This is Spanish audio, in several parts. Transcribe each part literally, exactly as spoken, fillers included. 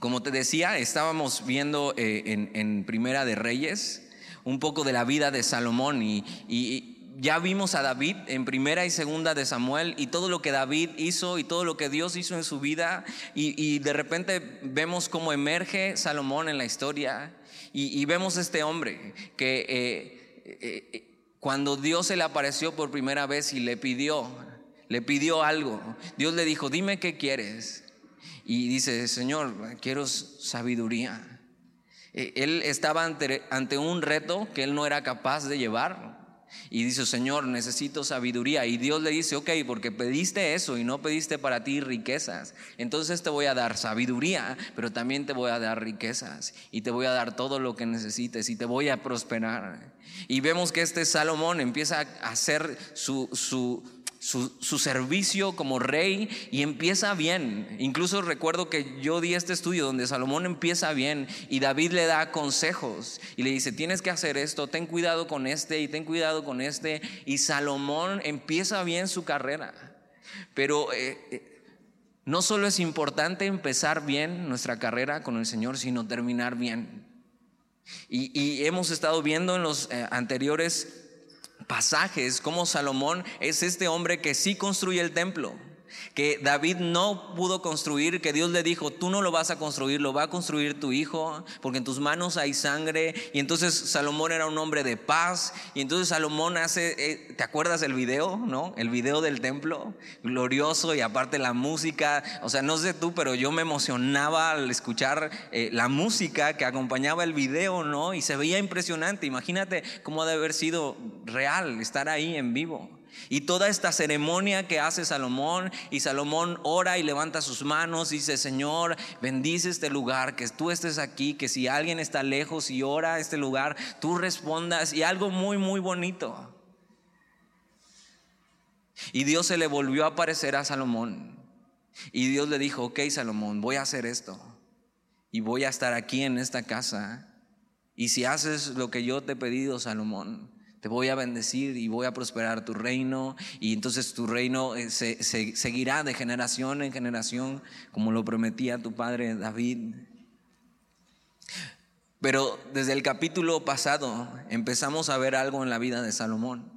Como te decía, estábamos viendo eh, en, en Primera de Reyes un poco de la vida de Salomón y, y ya vimos a David en Primera y Segunda de Samuel y todo lo que David hizo y todo lo que Dios hizo en su vida y, y de repente vemos cómo emerge Salomón en la historia y, y vemos a este hombre que eh, eh, cuando Dios se le apareció por primera vez y le pidió, le pidió algo, Dios le dijo, dime qué quieres. Y dice, Señor, quiero sabiduría. Él estaba ante, ante un reto que él no era capaz de llevar. Y dice, Señor, necesito sabiduría. Y Dios le dice, ok, porque pediste eso y no pediste para ti riquezas. Entonces te voy a dar sabiduría, pero también te voy a dar riquezas. Y te voy a dar todo lo que necesites y te voy a prosperar. Y vemos que este Salomón empieza a hacer su... su Su, su servicio como rey y empieza bien. Incluso recuerdo que yo di este estudio donde Salomón empieza bien y David le da consejos y le dice, tienes que hacer esto, ten cuidado con este y ten cuidado con este, y Salomón empieza bien su carrera. Pero eh, no solo es importante empezar bien nuestra carrera con el Señor, sino terminar bien. Y, y hemos estado viendo en los eh, anteriores pasajes como Salomón es este hombre que sí construye el templo, que David no pudo construir, que Dios le dijo, tú no lo vas a construir, lo va a construir tu hijo, porque en tus manos hay sangre. Y entonces Salomón era un hombre de paz. Y entonces Salomón hace, eh, ¿te acuerdas el video? ¿No? El video del templo, glorioso, y aparte la música. O sea, no sé tú, pero yo me emocionaba al escuchar eh, la música que acompañaba el video, ¿no? Y se veía impresionante. Imagínate cómo ha de haber sido real estar ahí en vivo. Y toda esta ceremonia que hace Salomón, y Salomón ora y levanta sus manos y dice, Señor, bendice este lugar, que tú estés aquí, que si alguien está lejos y ora a este lugar, tú respondas. Y algo muy muy bonito. Y Dios se le volvió a aparecer a Salomón y Dios le dijo, ok Salomón, voy a hacer esto y voy a estar aquí en esta casa, y si haces lo que yo te he pedido, Salomón, te voy a bendecir y voy a prosperar tu reino, y entonces tu reino se, se seguirá de generación en generación como lo prometía tu padre David. Pero desde el capítulo pasado empezamos a ver algo en la vida de Salomón.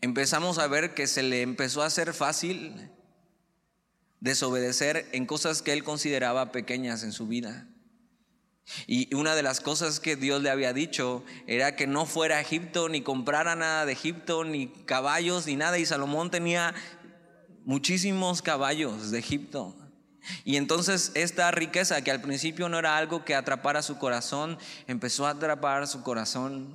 Empezamos a ver que se le empezó a hacer fácil desobedecer en cosas que él consideraba pequeñas en su vida. Y una de las cosas que Dios le había dicho era que no fuera a Egipto, ni comprara nada de Egipto, ni caballos, ni nada. Y Salomón tenía muchísimos caballos de Egipto. Y entonces esta riqueza, que al principio no era algo que atrapara su corazón, empezó a atrapar su corazón.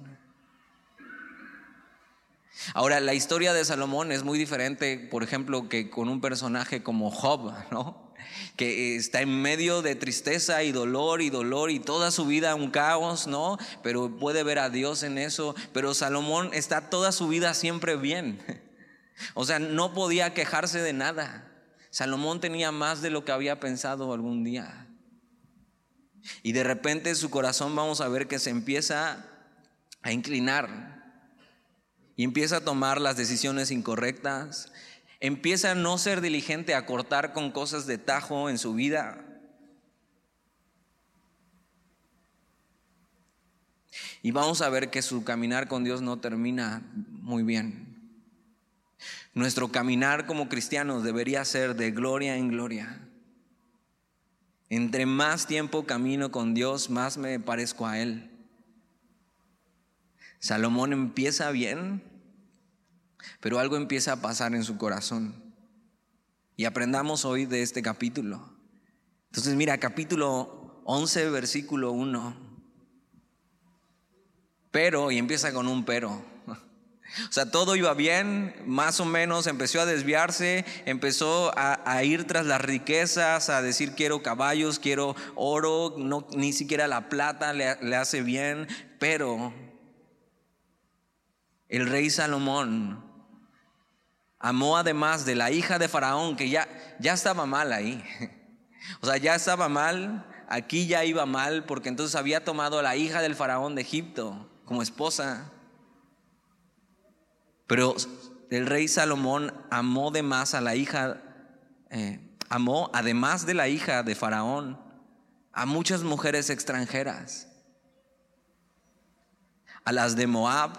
Ahora, la historia de Salomón es muy diferente, por ejemplo, que con un personaje como Job, ¿no? Que está en medio de tristeza y dolor y dolor y toda su vida un caos, ¿no? Pero puede ver a Dios en eso. Pero Salomón está toda su vida siempre bien. O sea, no podía quejarse de nada. Salomón tenía más de lo que había pensado algún día. Y de repente su corazón, vamos a ver que se empieza a inclinar y empieza a tomar las decisiones incorrectas. Empieza a no ser diligente, a cortar con cosas de tajo en su vida. Y vamos a ver que su caminar con Dios no termina muy bien. Nuestro caminar como cristianos debería ser de gloria en gloria. Entre más tiempo camino con Dios, más me parezco a Él. Salomón empieza bien, pero algo empieza a pasar en su corazón. Y aprendamos hoy de este capítulo. Entonces mira, capítulo once, versículo uno. Pero, y empieza con un pero. O sea, todo iba bien, más o menos, empezó a desviarse, empezó a, a ir tras las riquezas, a decir quiero caballos, quiero oro, no, ni siquiera la plata le, le hace bien. Pero el rey Salomón amó, además de la hija de Faraón, que ya, ya estaba mal ahí. O sea, ya estaba mal, aquí ya iba mal, porque entonces había tomado a la hija del Faraón de Egipto como esposa. Pero el rey Salomón amó de más a la hija, eh, amó, además de la hija de Faraón, a muchas mujeres extranjeras, a las de Moab,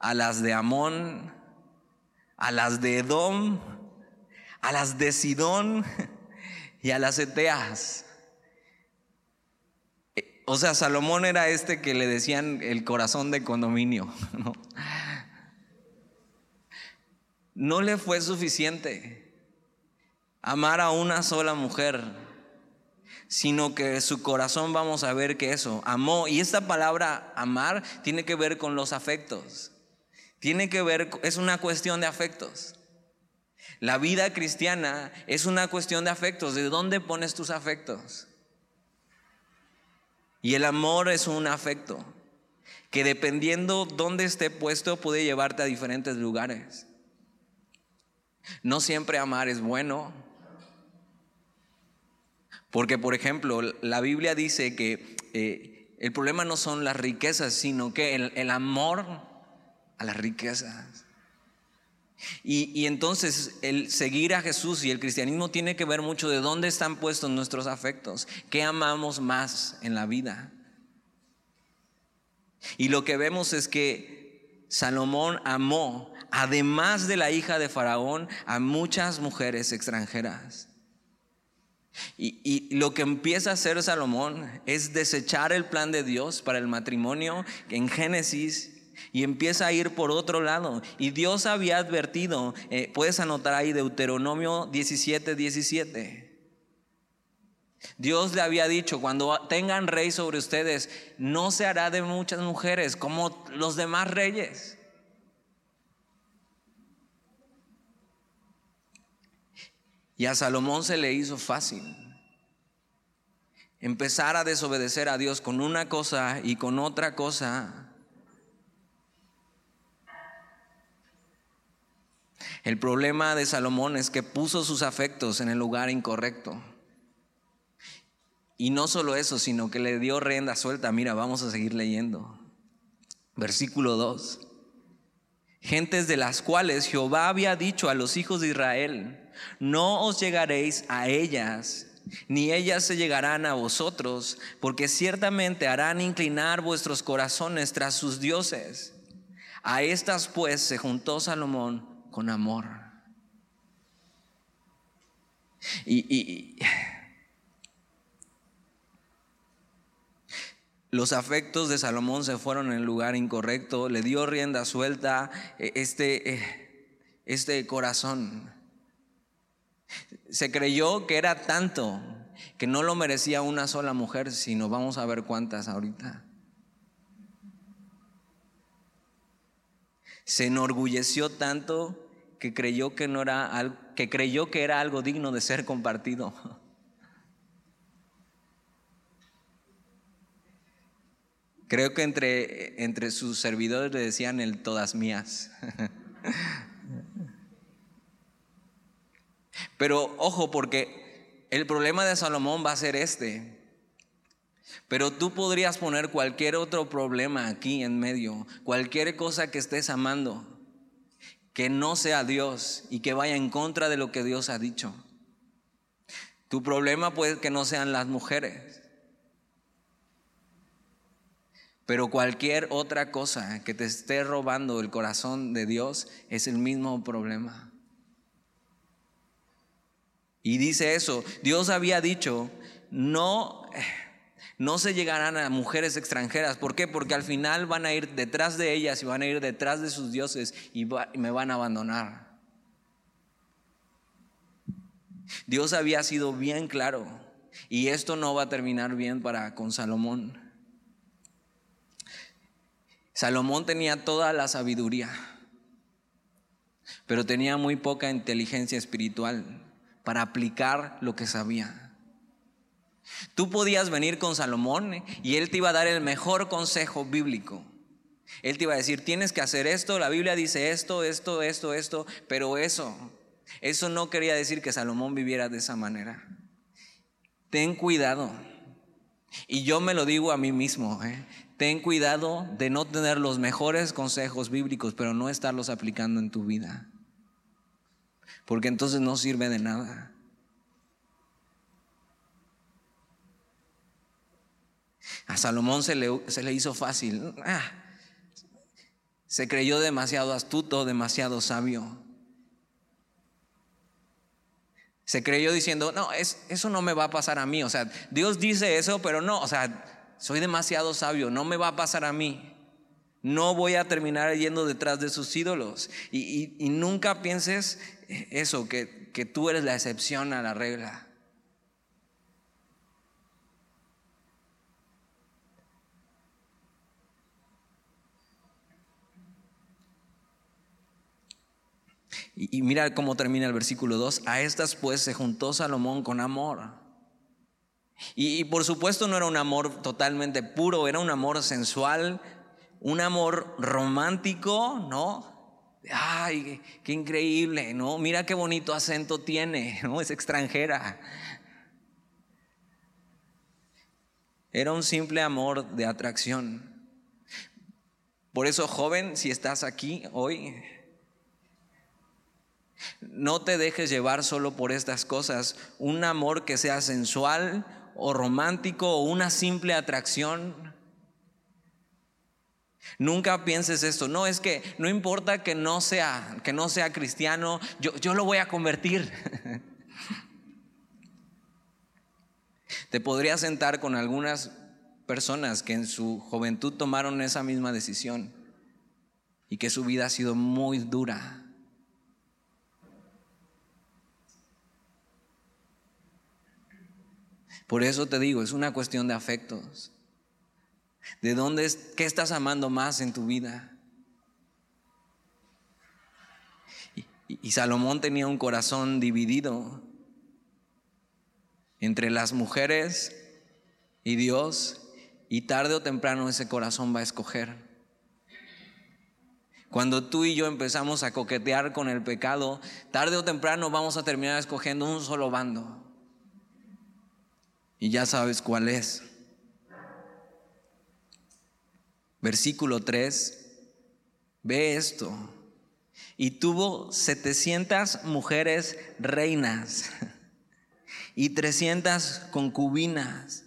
a las de Amón, a las de Edom, a las de Sidón y a las Eteas. O sea, Salomón era este que le decían el corazón de condominio, ¿no? No le fue suficiente amar a una sola mujer, sino que su corazón, vamos a ver que eso, amó. Y esta palabra amar tiene que ver con los afectos, tiene que ver, es una cuestión de afectos. La vida cristiana es una cuestión de afectos, de dónde pones tus afectos. Y el amor es un afecto que, dependiendo dónde esté puesto, puede llevarte a diferentes lugares. No siempre amar es bueno, porque, por ejemplo, la Biblia dice que eh, el problema no son las riquezas, sino que el, el amor a las riquezas. Y, y entonces el seguir a Jesús y el cristianismo tiene que ver mucho de dónde están puestos nuestros afectos, qué amamos más en la vida. Y lo que vemos es que Salomón amó, además de la hija de Faraón, a muchas mujeres extranjeras. Y, y lo que empieza a hacer Salomón es desechar el plan de Dios para el matrimonio en Génesis, y empieza a ir por otro lado. Y Dios había advertido, eh, puedes anotar ahí Deuteronomio diecisiete diecisiete. Dios le había dicho: cuando tengan rey sobre ustedes, no se hará de muchas mujeres como los demás reyes. Y a Salomón se le hizo fácil empezar a desobedecer a Dios con una cosa y con otra cosa. El problema de Salomón es que puso sus afectos en el lugar incorrecto. Y no solo eso, sino que le dio rienda suelta. Mira, vamos a seguir leyendo. Versículo dos. Gentes de las cuales Jehová había dicho a los hijos de Israel: no os llegaréis a ellas, ni ellas se llegarán a vosotros, porque ciertamente harán inclinar vuestros corazones tras sus dioses. A estas pues se juntó Salomón con amor. Y, y, y los afectos de Salomón se fueron en el lugar incorrecto, le dio rienda suelta este, este corazón. Se creyó que era tanto que no lo merecía una sola mujer, sino vamos a ver cuántas ahorita. Se enorgulleció tanto que creyó que no era, que creyó que era algo digno de ser compartido. Creo que entre, entre sus servidores le decían el todas mías. Pero ojo, porque el problema de Salomón va a ser este. Pero tú podrías poner cualquier otro problema aquí en medio, cualquier cosa que estés amando que no sea Dios y que vaya en contra de lo que Dios ha dicho. Tu problema puede que no sean las mujeres, pero cualquier otra cosa que te esté robando el corazón de Dios es el mismo problema. Y dice eso, Dios había dicho, no, no se llegarán a mujeres extranjeras. ¿Por qué? Porque al final van a ir detrás de ellas y van a ir detrás de sus dioses y, va, y me van a abandonar. Dios había sido bien claro, y esto no va a terminar bien para con Salomón. Salomón tenía toda la sabiduría, pero tenía muy poca inteligencia espiritual para aplicar lo que sabía. Tú podías venir con Salomón y él te iba a dar el mejor consejo bíblico. Él te iba a decir: tienes que hacer esto, la Biblia dice esto, esto, esto, esto. Pero eso, eso no quería decir que Salomón viviera de esa manera. Ten cuidado, y yo me lo digo a mí mismo, ¿eh? Ten cuidado de no tener los mejores consejos bíblicos, pero no estarlos aplicando en tu vida, porque entonces no sirve de nada. A Salomón se le, se le hizo fácil. Ah, se creyó demasiado astuto, demasiado sabio. Se creyó diciendo, no, es, eso no me va a pasar a mí. O sea, Dios dice eso, pero no, o sea, soy demasiado sabio, no me va a pasar a mí. No voy a terminar yendo detrás de sus ídolos. Y, y, y nunca pienses eso, que, que tú eres la excepción a la regla. Y mira cómo termina el versículo dos. A estas pues se juntó Salomón con amor. Y, y por supuesto no era un amor totalmente puro, era un amor sensual, un amor romántico, ¿no? Ay, qué increíble, ¿no? Mira qué bonito acento tiene, ¿no? Es extranjera. Era un simple amor de atracción. Por eso, joven, si estás aquí hoy, no te dejes llevar solo por estas cosas. Un amor que sea sensual o romántico o una simple atracción. Nunca pienses esto. No, es que no importa que no sea, que no sea cristiano, yo, yo lo voy a convertir. Te podrías sentar con algunas personas que en su juventud tomaron esa misma decisión y que su vida ha sido muy dura. Por eso te digo, es una cuestión de afectos. ¿De dónde es, qué estás amando más en tu vida? Y, y, y Salomón tenía un corazón dividido entre las mujeres y Dios, y tarde o temprano ese corazón va a escoger. Cuando tú y yo empezamos a coquetear con el pecado, tarde o temprano vamos a terminar escogiendo un solo bando. Y ya sabes cuál es. Versículo tres. Ve esto. Y tuvo setecientas mujeres reinas y trescientas concubinas.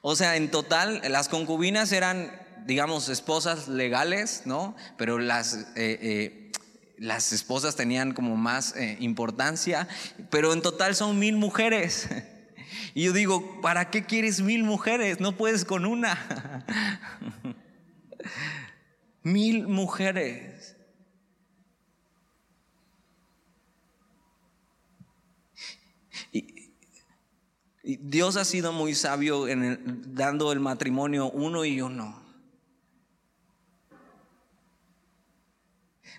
O sea, en total, las concubinas eran, digamos, esposas legales, ¿no? Pero las eh, eh, las esposas tenían como más eh, importancia. Pero en total son mil mujeres. Y yo digo, ¿para qué quieres mil mujeres? No puedes con una. Mil mujeres. Y, y Dios ha sido muy sabio en el, dando el matrimonio uno y uno.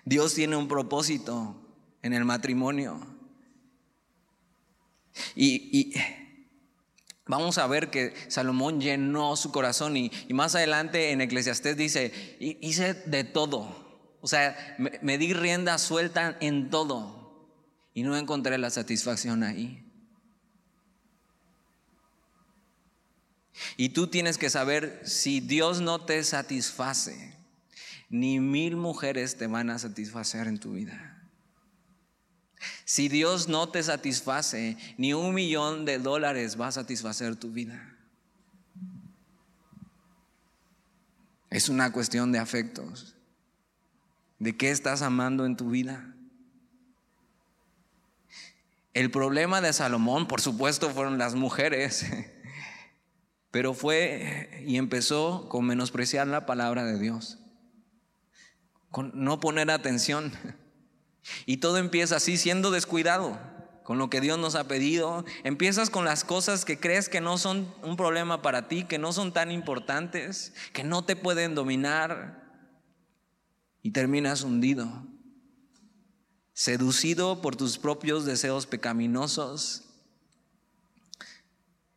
Dios tiene un propósito en el matrimonio. Y... y Vamos a ver que Salomón llenó su corazón y, y más adelante en Eclesiastés dice, hice de todo. O sea, me, me di rienda suelta en todo y no encontré la satisfacción ahí. Y tú tienes que saber, si Dios no te satisface, ni mil mujeres te van a satisfacer en tu vida. Si Dios no te satisface, ni un millón de dólares va a satisfacer tu vida. Es una cuestión de afectos. ¿De qué estás amando en tu vida? El problema de Salomón, por supuesto, fueron las mujeres, pero fue y empezó con menospreciar la palabra de Dios, con no poner atención. Y todo empieza así, siendo descuidado con lo que Dios nos ha pedido. Empiezas con las cosas que crees que no son un problema para ti, que no son tan importantes, que no te pueden dominar, y terminas hundido, seducido por tus propios deseos pecaminosos.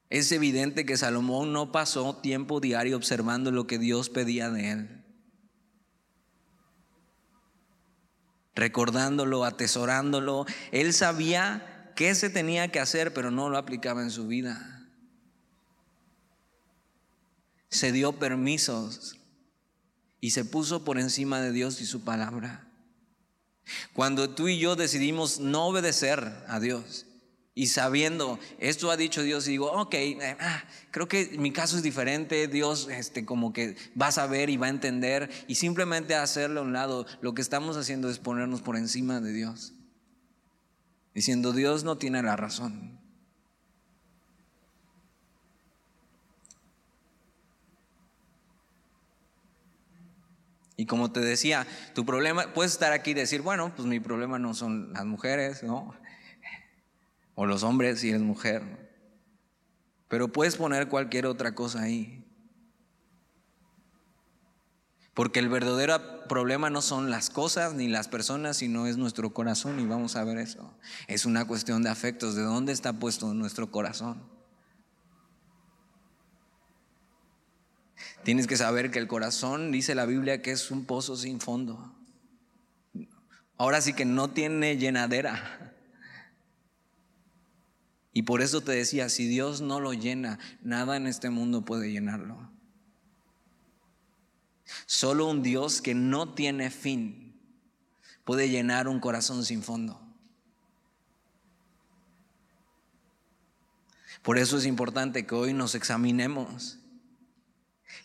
Es evidente que Salomón no pasó tiempo diario observando lo que Dios pedía de él, recordándolo, atesorándolo. Él sabía qué se tenía que hacer, pero no lo aplicaba en su vida. Se dio permisos y se puso por encima de Dios y su palabra. Cuando tú y yo decidimos no obedecer a Dios Y sabiendo, esto ha dicho Dios, y digo, ok, eh, ah, creo que mi caso es diferente, Dios este, como que va a saber y va a entender, y simplemente hacerle a un lado. Lo que estamos haciendo es ponernos por encima de Dios, diciendo, Dios no tiene la razón. Y como te decía, tu problema, puedes estar aquí y decir, bueno, pues mi problema no son las mujeres, ¿no? O los hombres si eres mujer. Pero puedes poner cualquier otra cosa ahí. Porque el verdadero problema no son las cosas ni las personas, sino es nuestro corazón, y vamos a ver eso. Es una cuestión de afectos, de dónde está puesto nuestro corazón. Tienes que saber que el corazón, dice la Biblia, que es un pozo sin fondo. Ahora sí que no tiene llenadera. Y por eso te decía, si Dios no lo llena, nada en este mundo puede llenarlo. Solo un Dios que no tiene fin puede llenar un corazón sin fondo. Por eso es importante que hoy nos examinemos.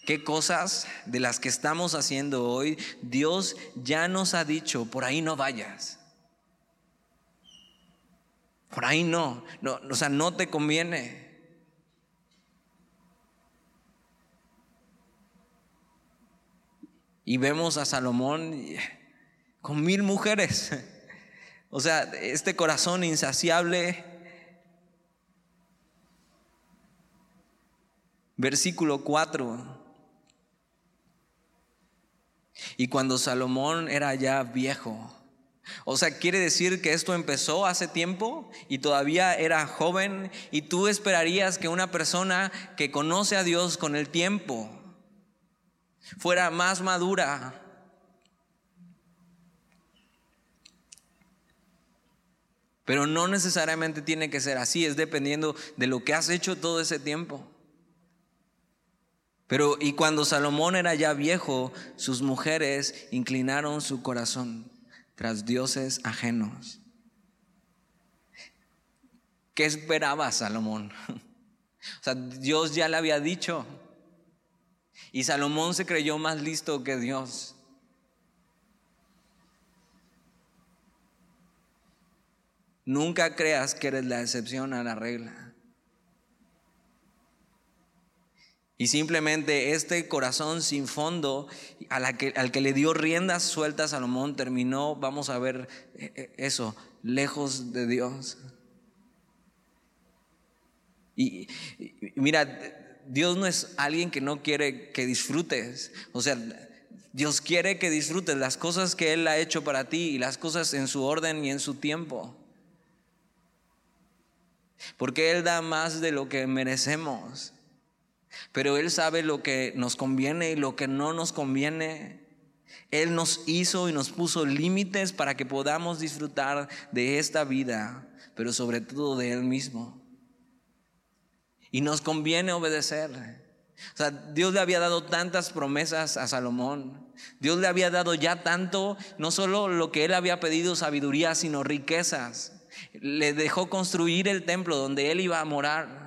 ¿Qué cosas de las que estamos haciendo hoy Dios ya nos ha dicho, por ahí no vayas? Por ahí no, no, o sea, no te conviene. Y vemos a Salomón con mil mujeres. O sea, este corazón insaciable. Versículo cuatro. Y cuando Salomón era ya viejo. O sea, quiere decir que esto empezó hace tiempo y todavía era joven, y tú esperarías que una persona que conoce a Dios con el tiempo fuera más madura. Pero no necesariamente tiene que ser así, es dependiendo de lo que has hecho todo ese tiempo. Pero y cuando Salomón era ya viejo, sus mujeres inclinaron su corazón tras dioses ajenos. ¿Qué esperaba Salomón? O sea, Dios ya le había dicho, y Salomón se creyó más listo que Dios. Nunca creas que eres la excepción a la regla. Y simplemente este corazón sin fondo a la que, al que le dio riendas sueltas Salomón terminó, vamos a ver eso, lejos de Dios. Y, y mira, Dios no es alguien que no quiere que disfrutes. O sea, Dios quiere que disfrutes las cosas que Él ha hecho para ti y las cosas en su orden y en su tiempo. Porque Él da más de lo que merecemos. Pero Él sabe lo que nos conviene y lo que no nos conviene. Él nos hizo y nos puso límites para que podamos disfrutar de esta vida, pero sobre todo de Él mismo. Y nos conviene obedecer. O sea, Dios le había dado tantas promesas a Salomón. Dios le había dado ya tanto, no solo lo que Él había pedido, sabiduría, sino riquezas. Le dejó construir el templo donde Él iba a morar.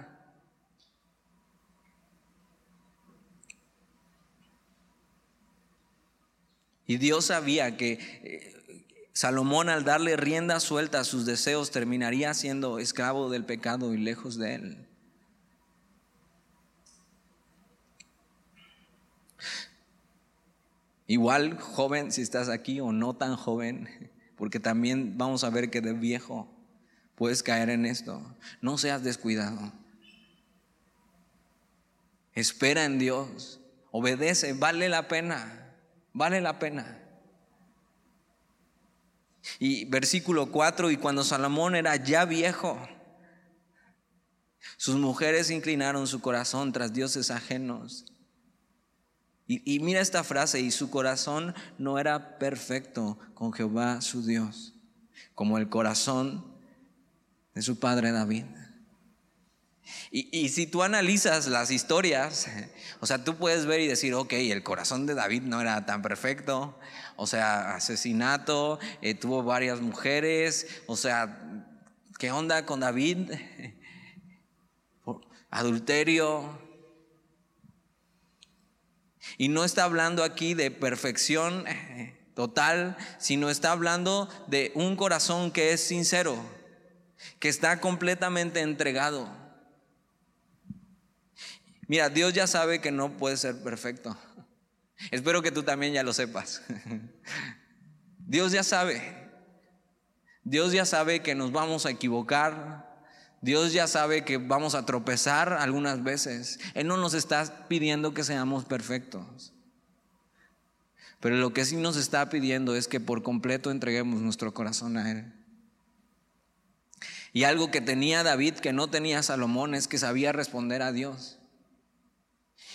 Y Dios sabía que Salomón, al darle rienda suelta a sus deseos, terminaría siendo esclavo del pecado y lejos de Él. Igual joven, si estás aquí, o no tan joven, porque también vamos a ver que de viejo puedes caer en esto. No seas descuidado. Espera en Dios, obedece, vale la pena. Vale la pena. Y versículo cuatro, y cuando Salomón era ya viejo, sus mujeres inclinaron su corazón tras dioses ajenos. Y, y mira esta frase, y su corazón no era perfecto con Jehová su Dios, como el corazón de su padre David. Y, y si tú analizas las historias, o sea, tú puedes ver y decir, ok, el corazón de David no era tan perfecto, o sea, asesinato, eh, tuvo varias mujeres, o sea, ¿Qué onda con David? Adulterio. Y no está hablando aquí de perfección total, sino está hablando de un corazón que es sincero, que está completamente entregado. Mira, Dios ya sabe que no puede ser perfecto. Espero que tú también ya lo sepas. Dios ya sabe. Dios ya sabe que nos vamos a equivocar. Dios ya sabe que vamos a tropezar algunas veces. Él no nos está pidiendo que seamos perfectos. Pero lo que sí nos está pidiendo es que por completo entreguemos nuestro corazón a Él. Y algo que tenía David que no tenía Salomón es que sabía responder a Dios.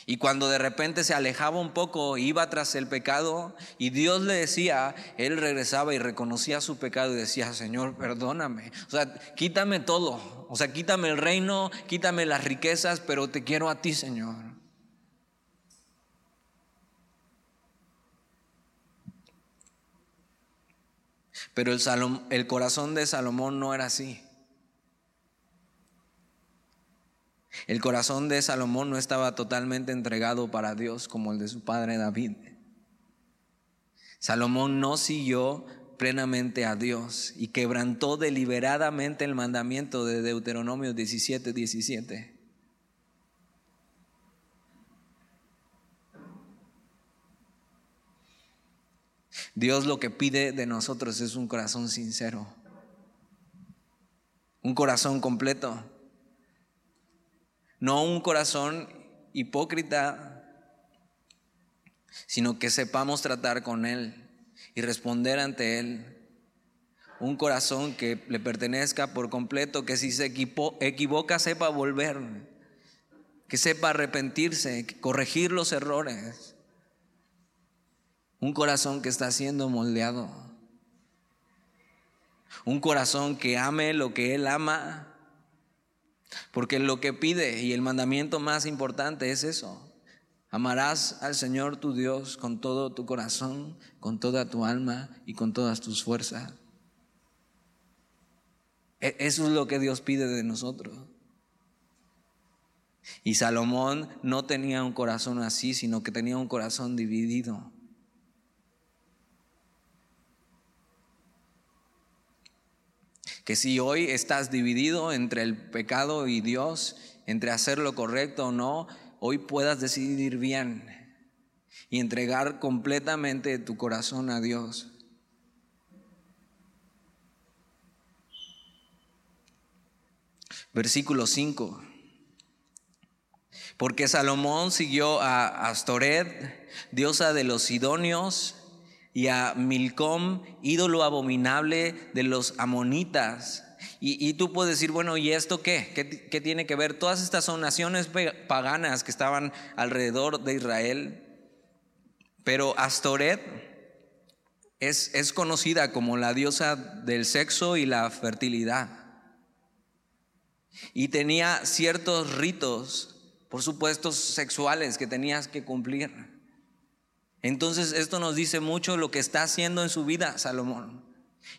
Y cuando de repente se alejaba un poco, iba tras el pecado y Dios le decía, él regresaba y reconocía su pecado y decía, Señor, perdóname. O sea, quítame todo. O sea, quítame el reino, quítame las riquezas, pero te quiero a ti, Señor. Pero el, Salom- el corazón de Salomón no era así. El corazón de Salomón no estaba totalmente entregado para Dios como el de su padre David. Salomón no siguió plenamente a Dios y quebrantó deliberadamente el mandamiento de Deuteronomio diecisiete diecisiete. Dios lo que pide de nosotros es un corazón sincero, un corazón completo. No un corazón hipócrita, sino que sepamos tratar con Él y responder ante Él. Un corazón que le pertenezca por completo, que si se equivo- equivoca sepa volver, que sepa arrepentirse, corregir los errores. Un corazón que está siendo moldeado. Un corazón que ame lo que Él ama. Porque lo que pide y el mandamiento más importante es eso. Amarás al Señor tu Dios con todo tu corazón, con toda tu alma y con todas tus fuerzas. Eso es lo que Dios pide de nosotros. Y Salomón no tenía un corazón así, sino que tenía un corazón dividido. Que si hoy estás dividido entre el pecado y Dios, entre hacer lo correcto o no, hoy puedas decidir bien y entregar completamente tu corazón a Dios. Versículo cinco. Porque Salomón siguió a Astoret, diosa de los sidonios, y a Milcom, ídolo abominable de los amonitas. Y, y tú puedes decir, bueno, ¿y esto qué? qué? ¿Qué tiene que ver? Todas estas son naciones paganas que estaban alrededor de Israel. Pero Astoret es, es conocida como la diosa del sexo y la fertilidad. Y tenía ciertos ritos, por supuesto, sexuales que tenías que cumplir. Entonces esto nos dice mucho lo que está haciendo en su vida Salomón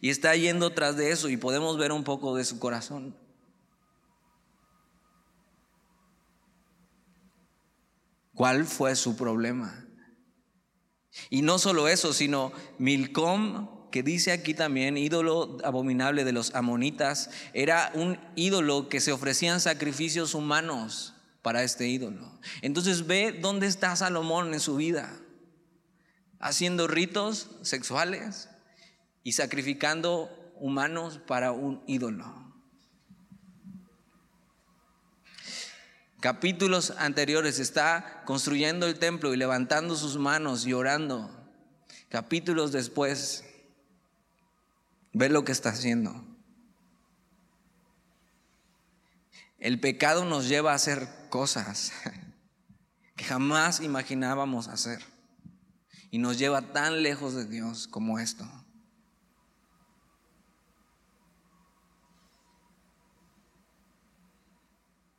y está yendo tras de eso y podemos ver un poco de su corazón. ¿Cuál fue su problema? Y no solo eso, sino Milcom, que dice aquí también ídolo abominable de los amonitas, era un ídolo que se ofrecían sacrificios humanos para este ídolo. Entonces ve dónde está Salomón en su vida. Haciendo ritos sexuales y sacrificando humanos para un ídolo. Capítulos anteriores está construyendo el templo y levantando sus manos y orando. Capítulos después, ve lo que está haciendo. El pecado nos lleva a hacer cosas que jamás imaginábamos hacer. Y nos lleva tan lejos de Dios como esto.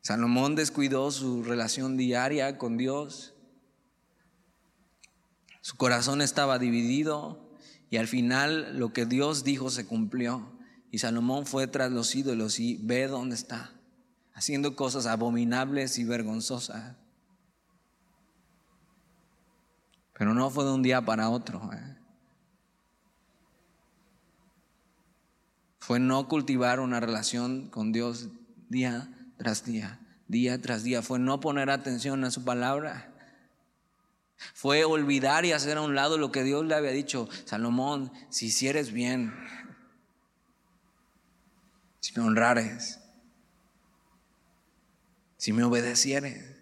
Salomón descuidó su relación diaria con Dios. Su corazón estaba dividido y al final lo que Dios dijo se cumplió Y Salomón fue tras los ídolos y ve dónde está, haciendo cosas abominables y vergonzosas. Pero no fue de un día para otro. ¿eh? Fue no cultivar una relación con Dios día tras día, día tras día. Fue no poner atención a su palabra. Fue olvidar y hacer a un lado lo que Dios le había dicho. Salomón, si hicieres bien, si me honrares, si me obedecieres.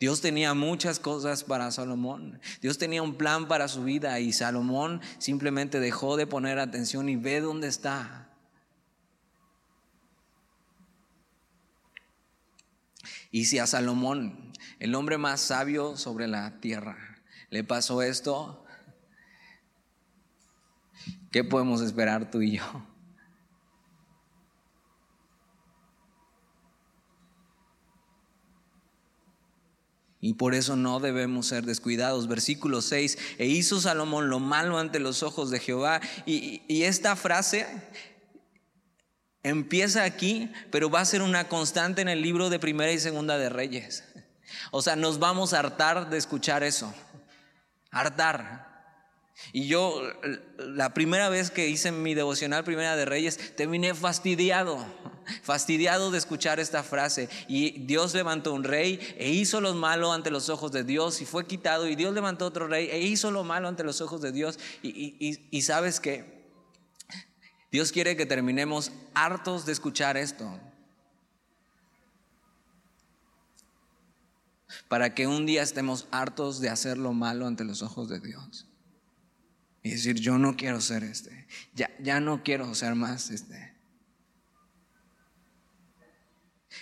Dios tenía muchas cosas para Salomón. Dios tenía un plan para su vida y Salomón simplemente dejó de poner atención y ve dónde está. Y si a Salomón, el hombre más sabio sobre la tierra, le pasó esto, ¿qué podemos esperar tú y yo? Y por eso no debemos ser descuidados. Versículo seis, e hizo Salomón lo malo ante los ojos de Jehová. Y, y esta frase empieza aquí, pero va a ser una constante en el libro de Primera y Segunda de Reyes. O sea, nos vamos a hartar de escuchar eso. Hartar. Y yo, la primera vez que hice mi devocional Primera de Reyes, terminé fastidiado. Fastidiado de escuchar esta frase. Y Dios levantó un rey e hizo lo malo ante los ojos de Dios y fue quitado, y Dios levantó otro rey e hizo lo malo ante los ojos de Dios. Y, y, y ¿sabes qué? Dios quiere que terminemos hartos de escuchar esto, para que un día estemos hartos de hacer lo malo ante los ojos de Dios y decir, yo no quiero ser este, ya, ya no quiero ser más este.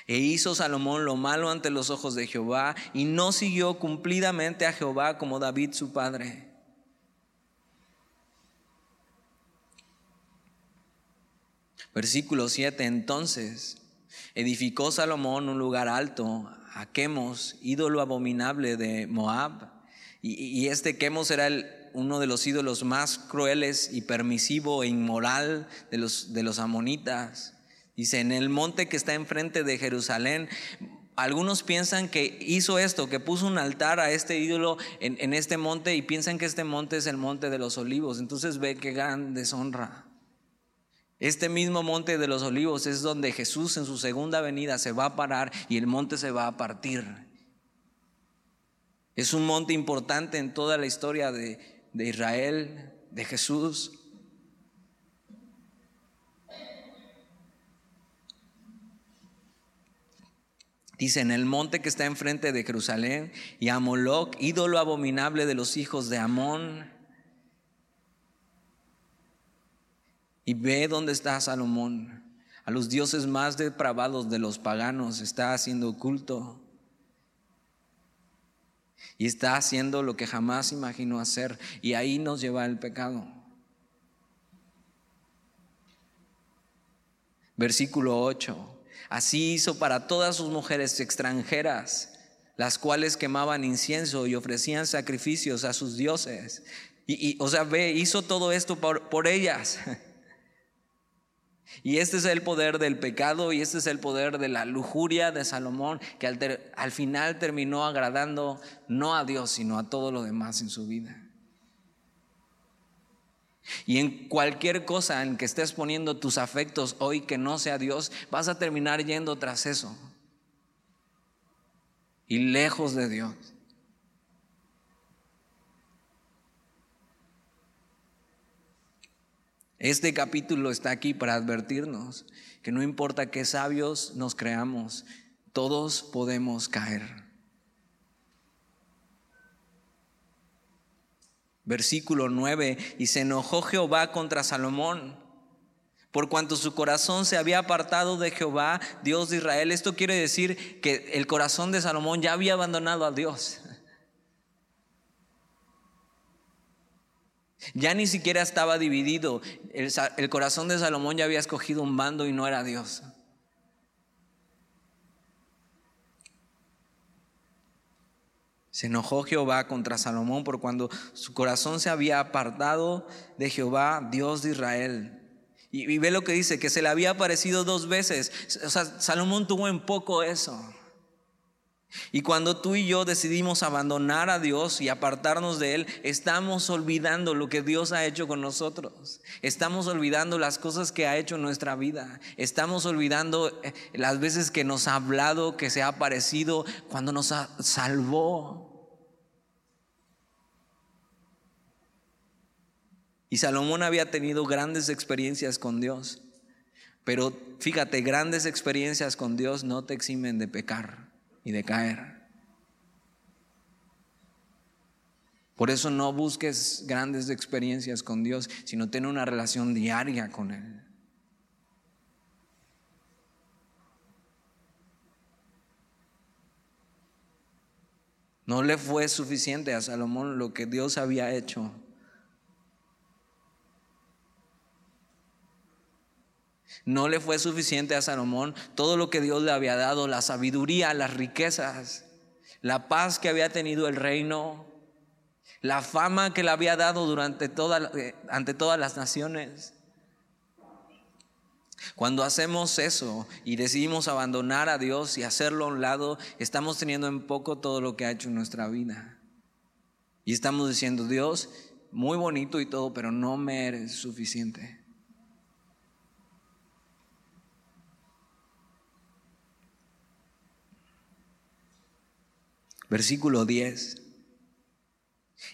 E hizo Salomón lo malo ante los ojos de Jehová y no siguió cumplidamente a Jehová como David su padre. Versículo siete, entonces edificó Salomón un lugar alto a Quemos, ídolo abominable de Moab, y, y este Quemos era el, uno de los ídolos más crueles y permisivo e inmoral de los, de los amonitas. Dice, en el monte que está enfrente de Jerusalén. Algunos piensan que hizo esto, que puso un altar a este ídolo en, en este monte, y piensan que este monte es el monte de los olivos. Entonces ve qué gran deshonra. Este mismo monte de los olivos es donde Jesús en su segunda venida se va a parar y el monte se va a partir. Es un monte importante en toda la historia de, de Israel, de Jesús. Dice, en el monte que está enfrente de Jerusalén, y a Moloc, ídolo abominable de los hijos de Amón. Y ve dónde está Salomón. A los dioses más depravados de los paganos está haciendo culto. Y está haciendo lo que jamás imaginó hacer. Y ahí nos lleva el pecado. Versículo ocho. Así hizo para todas sus mujeres extranjeras, las cuales quemaban incienso y ofrecían sacrificios a sus dioses. Y, y o sea, ve, hizo todo esto por, por ellas. Y este es el poder del pecado, y este es el poder de la lujuria de Salomón, que al, ter, al final terminó agradando no a Dios, sino a todo lo demás en su vida. Y en cualquier cosa en que estés poniendo tus afectos hoy que no sea Dios, vas a terminar yendo tras eso y lejos de Dios. Este capítulo está aquí para advertirnos que no importa qué sabios nos creamos, todos podemos caer. Versículo nueve, y se enojó Jehová contra Salomón, por cuanto su corazón se había apartado de Jehová, Dios de Israel. Esto quiere decir que el corazón de Salomón ya había abandonado a Dios. Ya ni siquiera estaba dividido. El, el corazón de Salomón ya había escogido un bando y no era Dios. Se enojó Jehová contra Salomón por cuando su corazón se había apartado de Jehová, Dios de Israel. Y, y ve lo que dice, que se le había aparecido dos veces. O sea, Salomón tuvo en poco eso. Y cuando tú y yo decidimos abandonar a Dios y apartarnos de Él, estamos olvidando lo que Dios ha hecho con nosotros. Estamos olvidando las cosas que ha hecho en nuestra vida. Estamos olvidando las veces que nos ha hablado, que se ha aparecido, cuando nos salvó. Y Salomón había tenido grandes experiencias con Dios. Pero fíjate, grandes experiencias con Dios no te eximen de pecar y de caer. Por eso no busques grandes experiencias con Dios, sino ten una relación diaria con Él. No le fue suficiente a Salomón lo que Dios había hecho. No le fue suficiente a Salomón todo lo que Dios le había dado, la sabiduría, las riquezas, la paz que había tenido el reino, la fama que le había dado durante toda, ante todas las naciones. Cuando hacemos eso y decidimos abandonar a Dios y hacerlo a un lado, estamos teniendo en poco todo lo que ha hecho en nuestra vida. Y estamos diciendo: Dios, muy bonito y todo, pero no me eres suficiente. Versículo diez.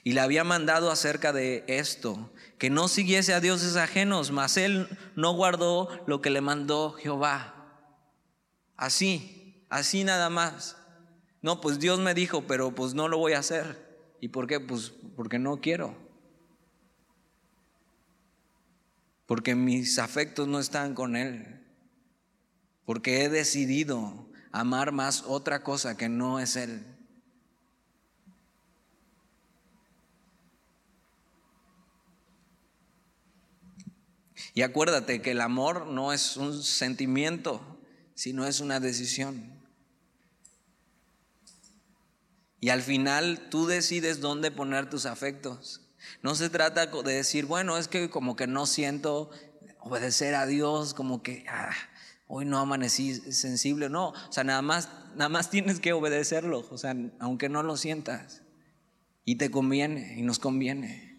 Y le había mandado acerca de esto, que no siguiese a dioses ajenos, mas él no guardó lo que le mandó Jehová. Así, así nada más. No, pues Dios me dijo, pero pues no lo voy a hacer. ¿Y por qué? Pues porque no quiero. Porque mis afectos no están con él. Porque he decidido amar más otra cosa que no es él. Y acuérdate que el amor no es un sentimiento, sino es una decisión. Y al final tú decides dónde poner tus afectos. No se trata de decir, bueno, es que como que no siento obedecer a Dios, como que ah, hoy no amanecí sensible. No, o sea, nada más, nada más tienes que obedecerlo, o sea, aunque no lo sientas. Y te conviene, y nos conviene.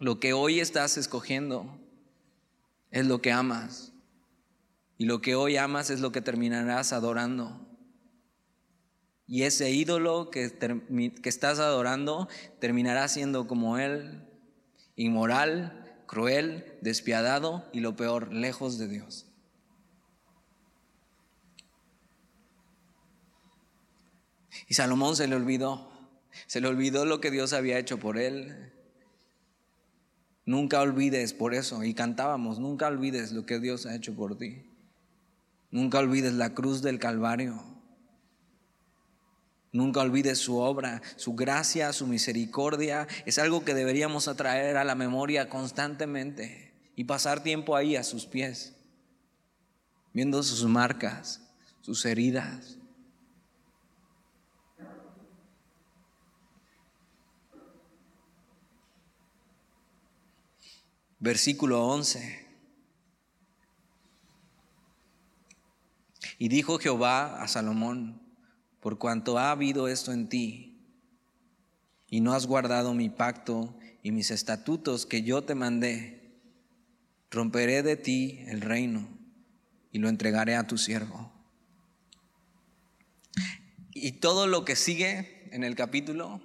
Lo que hoy estás escogiendo es lo que amas, y lo que hoy amas es lo que terminarás adorando. Y ese ídolo que, que estás adorando terminará siendo como él, inmoral, cruel, despiadado y lo peor, lejos de Dios. Y Salomón se le olvidó, se le olvidó lo que Dios había hecho por él. Nunca olvides por eso, y cantábamos, nunca olvides lo que Dios ha hecho por ti. Nunca olvides la cruz del Calvario. Nunca olvides su obra, su gracia, su misericordia. Es algo que deberíamos atraer a la memoria constantemente y pasar tiempo ahí a sus pies, viendo sus marcas, sus heridas. Versículo once. Y dijo Jehová a Salomón: por cuanto ha habido esto en ti, y no has guardado mi pacto y mis estatutos que yo te mandé, romperé de ti el reino y lo entregaré a tu siervo. Y todo lo que sigue en el capítulo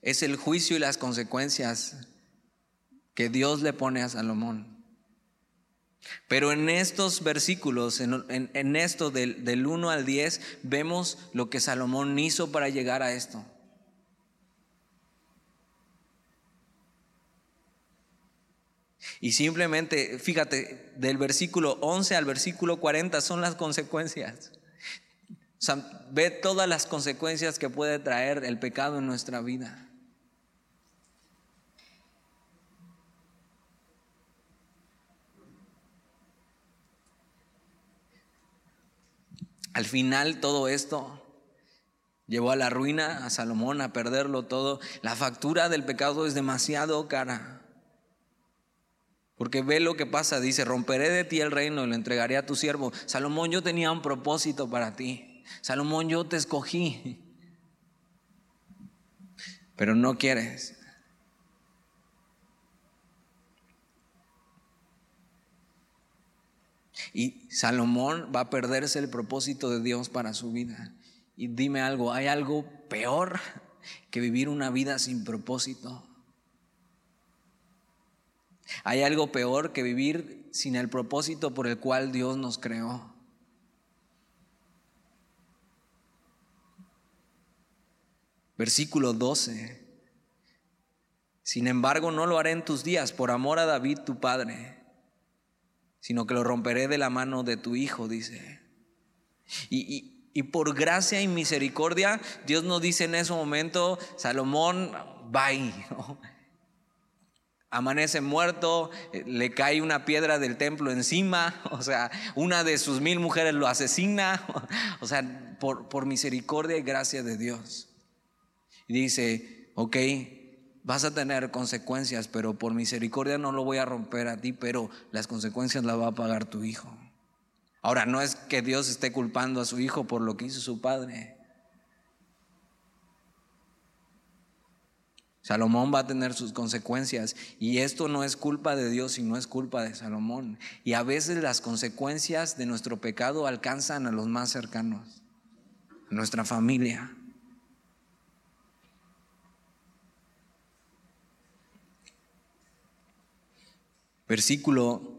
es el juicio y las consecuencias que Dios le pone a Salomón. Pero en estos versículos, en, en, en esto del, del uno al diez, vemos lo que Salomón hizo para llegar a esto. Y simplemente, fíjate, del versículo once al versículo cuarenta son las consecuencias. O sea, ve todas las consecuencias que puede traer el pecado en nuestra vida. Al final todo esto Llevó a la ruina a Salomón, a perderlo todo. La factura del pecado es demasiado cara. Porque ve lo que pasa, dice: romperé de ti el reino y lo entregaré a tu siervo. Salomón, yo tenía un propósito para ti. Salomón, yo te escogí. Pero no quieres. Y Salomón va a perderse el propósito de Dios para su vida. Y dime algo, ¿hay algo peor que vivir una vida sin propósito? ¿Hay algo peor que vivir sin el propósito por el cual Dios nos creó? Versículo doce. Sin embargo, no lo haré en tus días por amor a David tu padre, sino que lo romperé de la mano de tu hijo, dice. Y... y Y por gracia y misericordia, Dios nos dice en ese momento: Salomón, bye. Amanece muerto, le cae una piedra del templo encima, o sea, una de sus mil mujeres lo asesina, o sea, por, por misericordia y gracia de Dios. Y dice: ok, vas a tener consecuencias, pero por misericordia no lo voy a romper a ti, pero las consecuencias las va a pagar tu hijo. Ahora, no es que Dios esté culpando a su hijo por lo que hizo su padre. Salomón va a tener sus consecuencias, y esto no es culpa de Dios, sino es culpa de Salomón. Y a veces las consecuencias de nuestro pecado alcanzan a los más cercanos, a nuestra familia. Versículo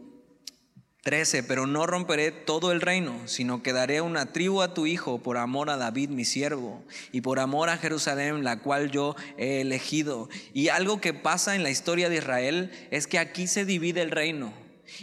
trece, pero no romperé todo el reino, sino que daré una tribu a tu hijo por amor a David mi siervo y por amor a Jerusalén, la cual yo he elegido. Y algo que pasa en la historia de Israel es que aquí se divide el reino,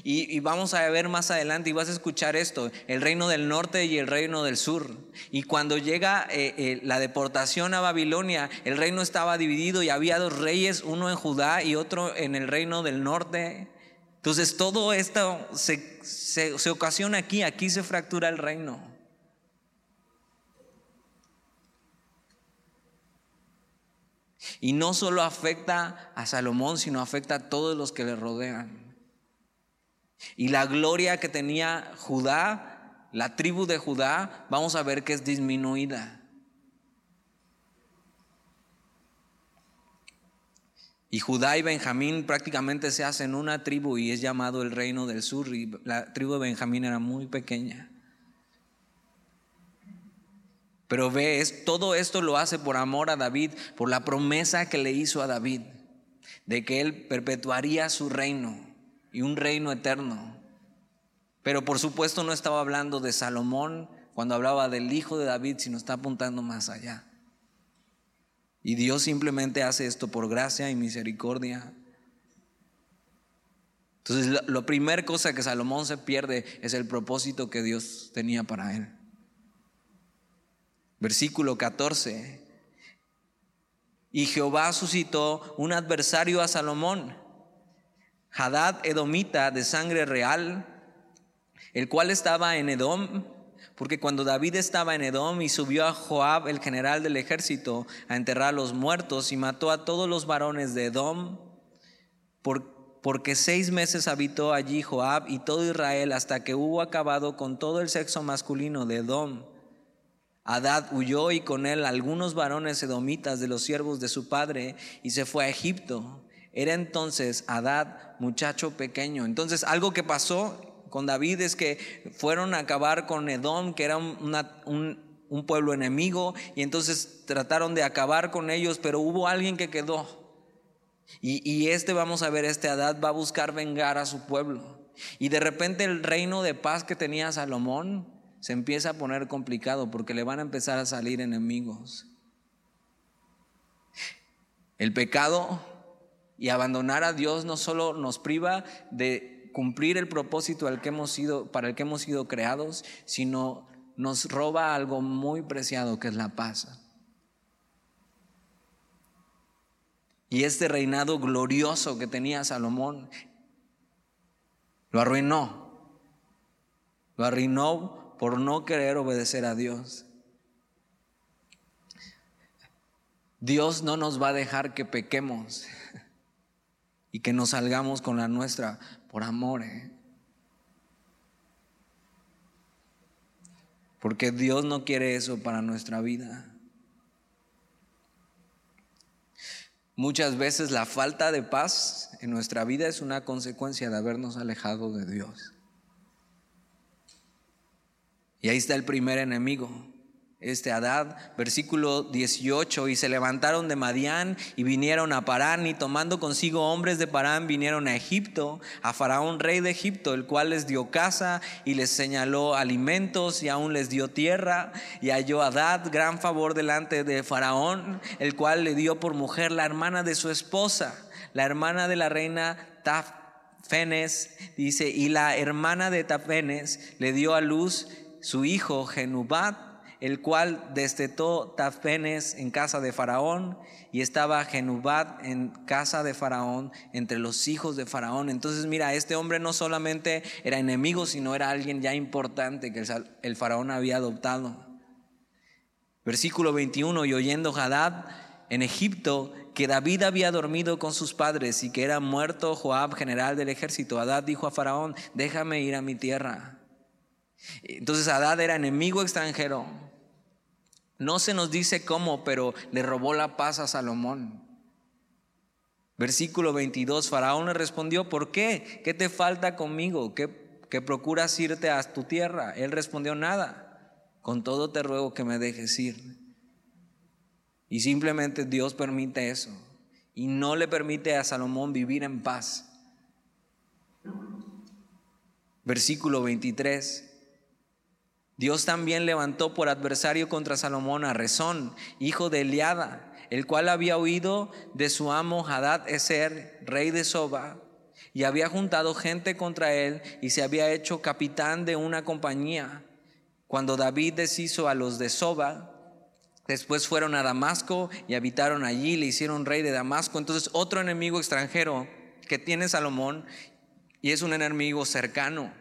y, y vamos a ver más adelante, y vas a escuchar esto: el reino del norte y el reino del sur. Y cuando llega eh, eh, la deportación a Babilonia, el reino estaba dividido y había dos reyes, uno en Judá y otro en el reino del norte. Entonces todo esto se, se, se ocasiona aquí, aquí se fractura el reino. Y no solo afecta a Salomón, sino afecta a todos los que le rodean. Y la gloria que tenía Judá, la tribu de Judá, vamos a ver que es disminuida. Y Judá y Benjamín prácticamente se hacen una tribu, y es llamado el reino del sur, y la tribu de Benjamín era muy pequeña. Pero ve, es, todo esto lo hace por amor a David, por la promesa que le hizo a David, de que él perpetuaría su reino y un reino eterno. Pero por supuesto no estaba hablando de Salomón cuando hablaba del hijo de David, sino está apuntando más allá. Y Dios simplemente hace esto por gracia y misericordia. Entonces, la, la primera cosa que Salomón se pierde es el propósito que Dios tenía para él. Versículo catorce. Y Jehová suscitó un adversario a Salomón, Hadad edomita, de sangre real, el cual estaba en Edom. Porque cuando David estaba en Edom, y subió a Joab, el general del ejército, a enterrar a los muertos, y mató a todos los varones de Edom, por, porque seis meses habitó allí Joab y todo Israel, hasta que hubo acabado con todo el sexo masculino de Edom. Hadad huyó, y con él algunos varones edomitas de los siervos de su padre, y se fue a Egipto. Era entonces Hadad muchacho pequeño. Entonces, algo que pasó con David es que fueron a acabar con Edom, que era una, un, un pueblo enemigo, y entonces trataron de acabar con ellos, pero hubo alguien que quedó, y, y este vamos a ver, este Hadad va a buscar vengar a su pueblo, y de repente el reino de paz que tenía Salomón se empieza a poner complicado, porque le van a empezar a salir enemigos. El pecado y abandonar a Dios no solo nos priva de cumplir el propósito al que hemos sido, para el que hemos sido creados, sino nos roba algo muy preciado, que es la paz. Y este reinado glorioso que tenía Salomón lo arruinó, lo arruinó por no querer obedecer a Dios. Dios no nos va a dejar que pequemos y que nos salgamos con la nuestra por amor, ¿eh? Porque Dios no quiere eso para nuestra vida. Muchas veces la falta de paz en nuestra vida es una consecuencia de habernos alejado de Dios. Y ahí está el primer enemigo, este Hadad, versículo dieciocho. Y se levantaron de Madián y vinieron a Parán, y tomando consigo hombres de Parán vinieron a Egipto, a Faraón rey de Egipto, el cual les dio casa y les señaló alimentos y aún les dio tierra. Y halló Hadad gran favor delante de Faraón, el cual le dio por mujer la hermana de su esposa, la hermana de la reina Tafenes, dice, y la hermana de Tafenes le dio a luz su hijo Genubat, el cual destetó Tafenes en casa de Faraón, y estaba Genubat en casa de Faraón entre los hijos de Faraón. Entonces mira, este hombre no solamente era enemigo, sino era alguien ya importante que el faraón había adoptado. Versículo veintiuno, y oyendo Hadad en Egipto que David había dormido con sus padres y que era muerto Joab, general del ejército, Hadad dijo a Faraón: déjame ir a mi tierra. Entonces Hadad era enemigo extranjero. No se nos dice cómo, pero le robó la paz a Salomón. Versículo veintidós, Faraón le respondió: ¿por qué? ¿Qué te falta conmigo? ¿Qué, qué procuras irte a tu tierra? Él respondió: nada, con todo te ruego que me dejes ir. Y simplemente Dios permite eso, y no le permite a Salomón vivir en paz. Versículo veintitrés, Dios también levantó por adversario contra Salomón a Rezón, hijo de Eliada, el cual había huido de su amo Hadad Ezer, rey de Soba, y había juntado gente contra él y se había hecho capitán de una compañía. Cuando David deshizo a los de Soba, después fueron a Damasco y habitaron allí, le hicieron rey de Damasco. Entonces, otro enemigo extranjero que tiene Salomón, y es un enemigo cercano.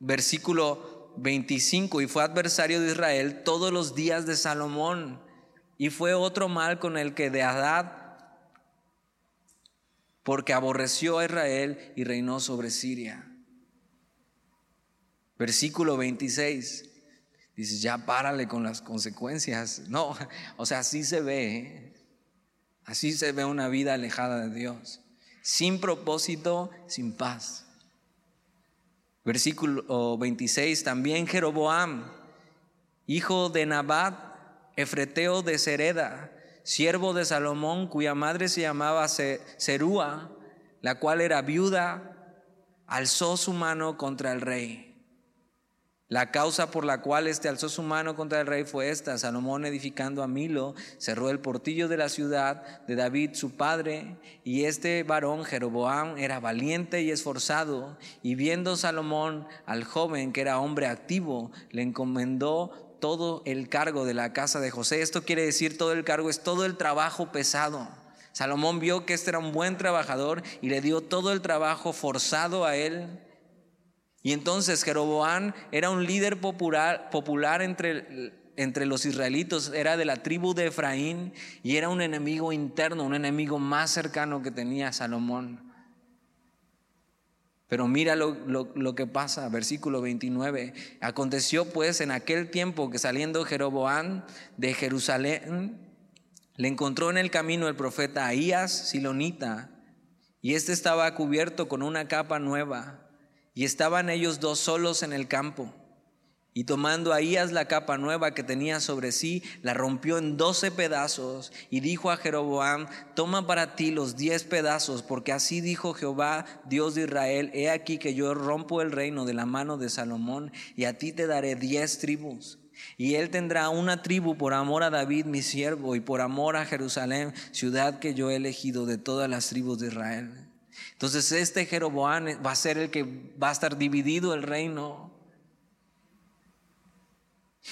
Versículo veinticinco, y fue adversario de Israel todos los días de Salomón, y fue otro mal con el que de Hadad, porque aborreció a Israel y reinó sobre Siria. Versículo veintiséis, dices: ya párale con las consecuencias. No, o sea, así se ve, ¿eh? Así se ve una vida alejada de Dios, sin propósito, sin paz. Versículo veintiséis, también Jeroboam, hijo de Nabat, efreteo de Sereda, siervo de Salomón, cuya madre se llamaba Serúa, la cual era viuda, alzó su mano contra el rey. La causa por la cual este alzó su mano contra el rey fue esta: Salomón, edificando a Milo, cerró el portillo de la ciudad de David su padre, y este varón Jeroboam era valiente y esforzado, y viendo Salomón al joven, que era hombre activo, le encomendó todo el cargo de la casa de José. Esto quiere decir, todo el cargo es todo el trabajo pesado. Salomón vio que este era un buen trabajador y le dio todo el trabajo forzado a él. Y entonces Jeroboam era un líder popular, popular entre, entre los israelitos, era de la tribu de Efraín, y era un enemigo interno, un enemigo más cercano que tenía Salomón. Pero mira lo, lo, lo que pasa, versículo veintinueve. Aconteció pues en aquel tiempo que, saliendo Jeroboam de Jerusalén, le encontró en el camino el profeta Ahías silonita, y este estaba cubierto con una capa nueva. Y estaban ellos dos solos en el campo. Y tomando Ahías la capa nueva que tenía sobre sí, la rompió en doce pedazos, y dijo a Jeroboam: toma para ti los diez pedazos, porque así dijo Jehová, Dios de Israel: he aquí que yo rompo el reino de la mano de Salomón, y a ti te daré diez tribus. Y él tendrá una tribu por amor a David mi siervo, y por amor a Jerusalén, ciudad que yo he elegido de todas las tribus de Israel. Entonces este Jeroboam va a ser el que va a estar dividido el reino.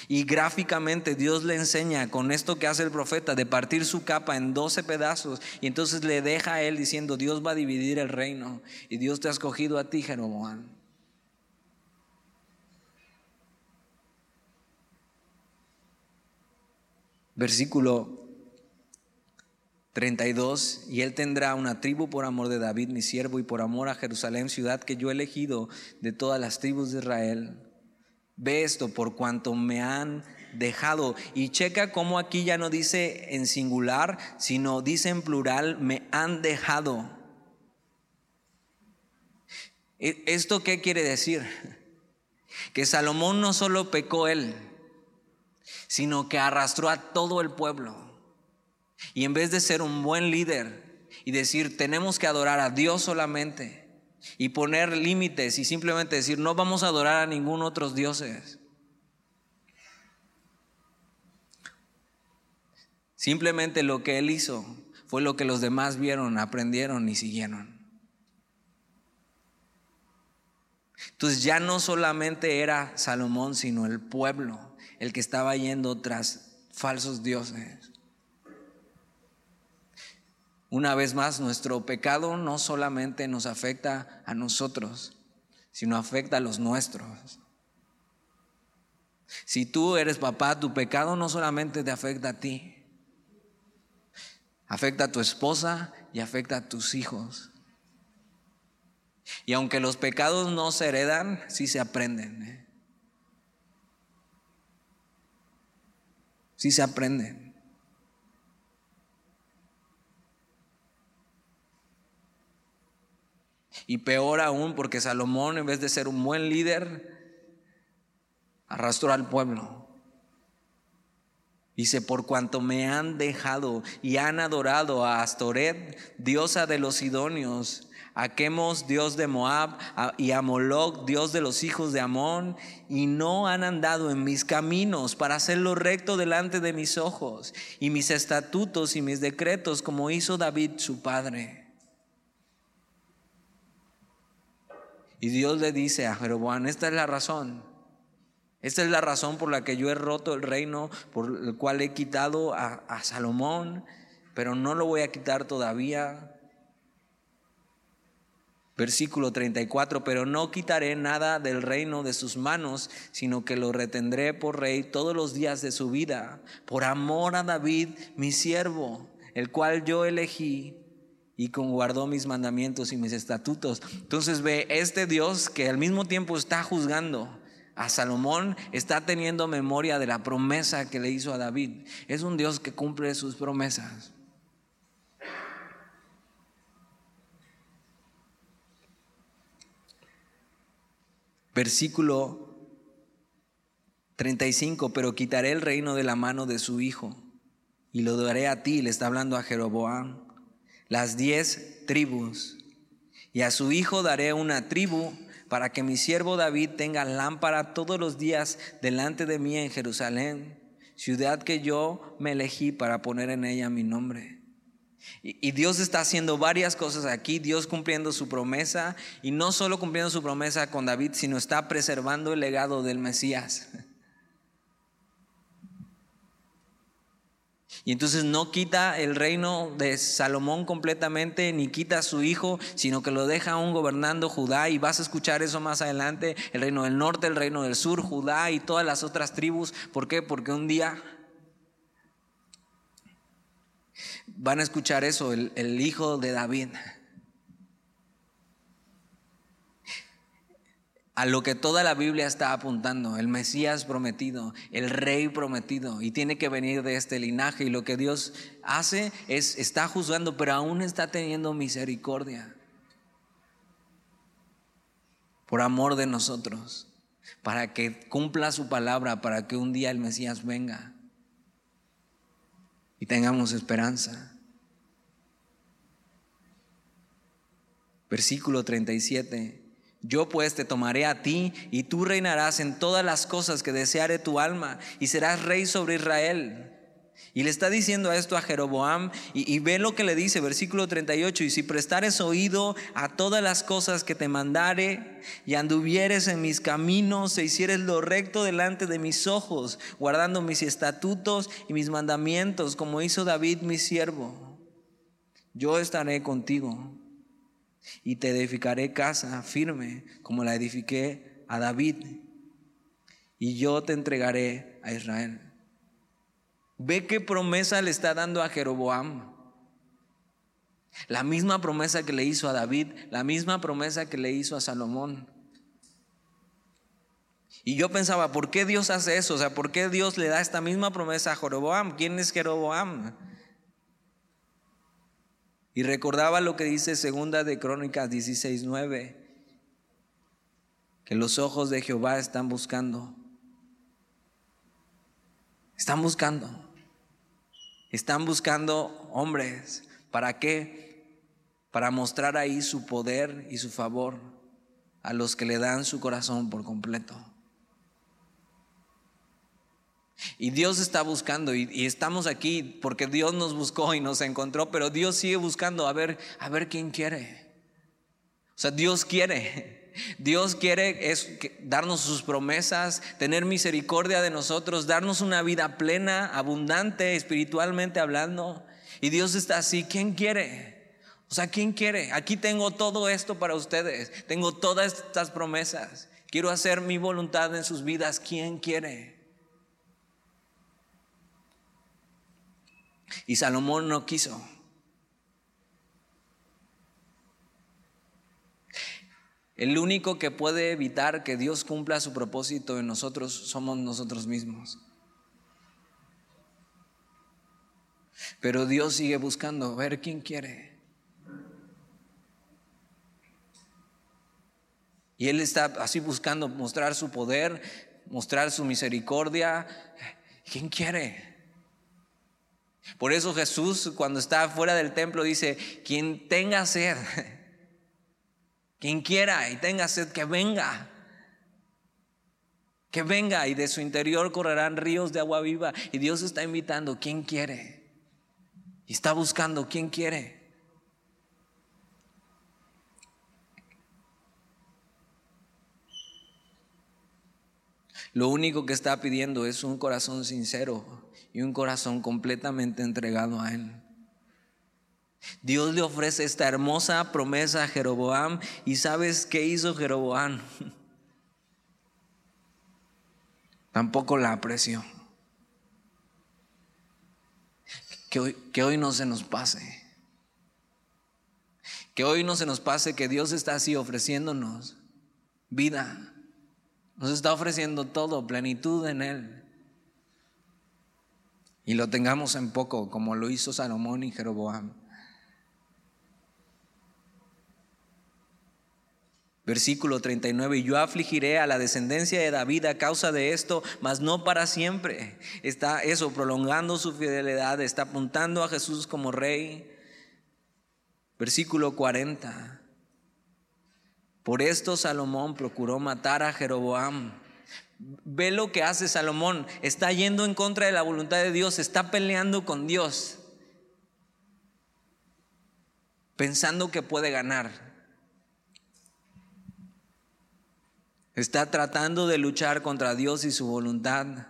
Y gráficamente Dios le enseña con esto que hace el profeta, de partir su capa en doce pedazos, y entonces le deja a él diciendo: Dios va a dividir el reino, y Dios te ha escogido a ti, Jeroboam. Versículo treinta y dos, y él tendrá una tribu por amor de David, mi siervo, y por amor a Jerusalén, ciudad que yo he elegido de todas las tribus de Israel. Ve esto, por cuanto me han dejado. Y checa cómo aquí ya no dice en singular, sino dice en plural, me han dejado. ¿Esto qué quiere decir? Que Salomón no solo pecó él, sino que arrastró a todo el pueblo. Y en vez de ser un buen líder y decir tenemos que adorar a Dios solamente y poner límites y simplemente decir no vamos a adorar a ningún otro dioses, simplemente lo que él hizo fue lo que los demás vieron, aprendieron y siguieron. Entonces ya no solamente era Salomón, sino el pueblo el que estaba yendo tras falsos dioses. Una vez más, nuestro pecado no solamente nos afecta a nosotros, sino afecta a los nuestros. Si tú eres papá, tu pecado no solamente te afecta a ti, afecta a tu esposa y afecta a tus hijos. Y aunque los pecados no se heredan, sí se aprenden, ¿eh? Sí se aprenden. Y peor aún, porque Salomón, en vez de ser un buen líder, arrastró al pueblo. Dice, por cuanto me han dejado y han adorado a Astoret, diosa de los sidonios, a Quemos, dios de Moab, y a Moloc, dios de los hijos de Amón, y no han andado en mis caminos para hacer lo recto delante de mis ojos, y mis estatutos y mis decretos, como hizo David su padre. Y Dios le dice a Jeroboam, esta es la razón, esta es la razón por la que yo he roto el reino, por el cual he quitado a, a Salomón, pero no lo voy a quitar todavía. Versículo treinta y cuatro, pero no quitaré nada del reino de sus manos, sino que lo retendré por rey todos los días de su vida, por amor a David, mi siervo, el cual yo elegí, y guardó mis mandamientos y mis estatutos. Entonces ve, este Dios que al mismo tiempo está juzgando a Salomón, está teniendo memoria de la promesa que le hizo a David. Es un Dios que cumple sus promesas. Versículo treinta y cinco, pero quitaré el reino de la mano de su hijo y lo daré a ti, le está hablando a Jeroboam, las diez tribus, y a su hijo daré una tribu para que mi siervo David tenga lámpara todos los días delante de mí en Jerusalén, ciudad que yo me elegí para poner en ella mi nombre. Y, y Dios está haciendo varias cosas aquí, Dios cumpliendo su promesa, y no solo cumpliendo su promesa con David, sino está preservando el legado del Mesías. Y entonces no quita el reino de Salomón completamente, ni quita a su hijo, sino que lo deja aún gobernando Judá. Y vas a escuchar eso más adelante, el reino del norte, el reino del sur, Judá y todas las otras tribus. ¿Por qué? Porque un día van a escuchar eso, el, el hijo de David. A lo que toda la Biblia está apuntando, el Mesías prometido, el Rey prometido, y tiene que venir de este linaje. Y lo que Dios hace es, está juzgando, pero aún está teniendo misericordia por amor de nosotros, para que cumpla su palabra, para que un día el Mesías venga y tengamos esperanza. Versículo treinta y siete. Yo pues te tomaré a ti y tú reinarás en todas las cosas que deseare tu alma y serás rey sobre Israel. Y le está diciendo esto a Jeroboam y, y ve lo que le dice, versículo treinta y ocho. Y si prestares oído a todas las cosas que te mandare y anduvieres en mis caminos e hicieres lo recto delante de mis ojos, guardando mis estatutos y mis mandamientos, como hizo David mi siervo, yo estaré contigo. Y te edificaré casa firme como la edifiqué a David, y yo te entregaré a Israel. Ve qué promesa le está dando a Jeroboam. La misma promesa que le hizo a David, la misma promesa que le hizo a Salomón. Y yo pensaba, ¿por qué Dios hace eso? O sea, ¿por qué Dios le da esta misma promesa a Jeroboam? ¿Quién es Jeroboam? Y recordaba lo que dice Segunda de Crónicas dieciséis nueve, que los ojos de Jehová están buscando. Están buscando. Están buscando hombres. ¿Para qué? Para mostrar ahí su poder y su favor a los que le dan su corazón por completo. Y Dios está buscando, y, y estamos aquí porque Dios nos buscó y nos encontró, pero Dios sigue buscando a ver, a ver quién quiere. O sea, Dios quiere, Dios quiere es que, darnos sus promesas, tener misericordia de nosotros, darnos una vida plena, abundante, espiritualmente hablando. Y Dios está así, ¿quién quiere? O sea, ¿quién quiere? Aquí tengo todo esto para ustedes, tengo todas estas promesas, quiero hacer mi voluntad en sus vidas, ¿quién quiere? Y Salomón no quiso. El único que puede evitar que Dios cumpla su propósito en nosotros somos nosotros mismos. Pero Dios sigue buscando ver quién quiere. Y Él está así buscando mostrar su poder, mostrar su misericordia. ¿Quién quiere? Por eso Jesús, cuando está fuera del templo, dice: quien tenga sed, quien quiera y tenga sed, que venga. Que venga, y de su interior correrán ríos de agua viva. Y Dios está invitando, ¿quién quiere? Y está buscando, ¿quién quiere? Lo único que está pidiendo es un corazón sincero y un corazón completamente entregado a Él. Dios le ofrece esta hermosa promesa a Jeroboam, y ¿sabes qué hizo Jeroboam? Tampoco la apreció. Que hoy, que hoy no se nos pase. Que hoy no se nos pase que Dios está así ofreciéndonos vida. Nos está ofreciendo todo, plenitud en Él. Y lo tengamos en poco, como lo hizo Salomón y Jeroboam. Versículo treinta y nueve: y yo afligiré a la descendencia de David a causa de esto, mas no para siempre. Está eso, prolongando su fidelidad, está apuntando a Jesús como rey. Versículo cuarenta: por esto Salomón procuró matar a Jeroboam. Ve lo que hace Salomón, está yendo en contra de la voluntad de Dios, está peleando con Dios, pensando que puede ganar. Está tratando de luchar contra Dios y su voluntad.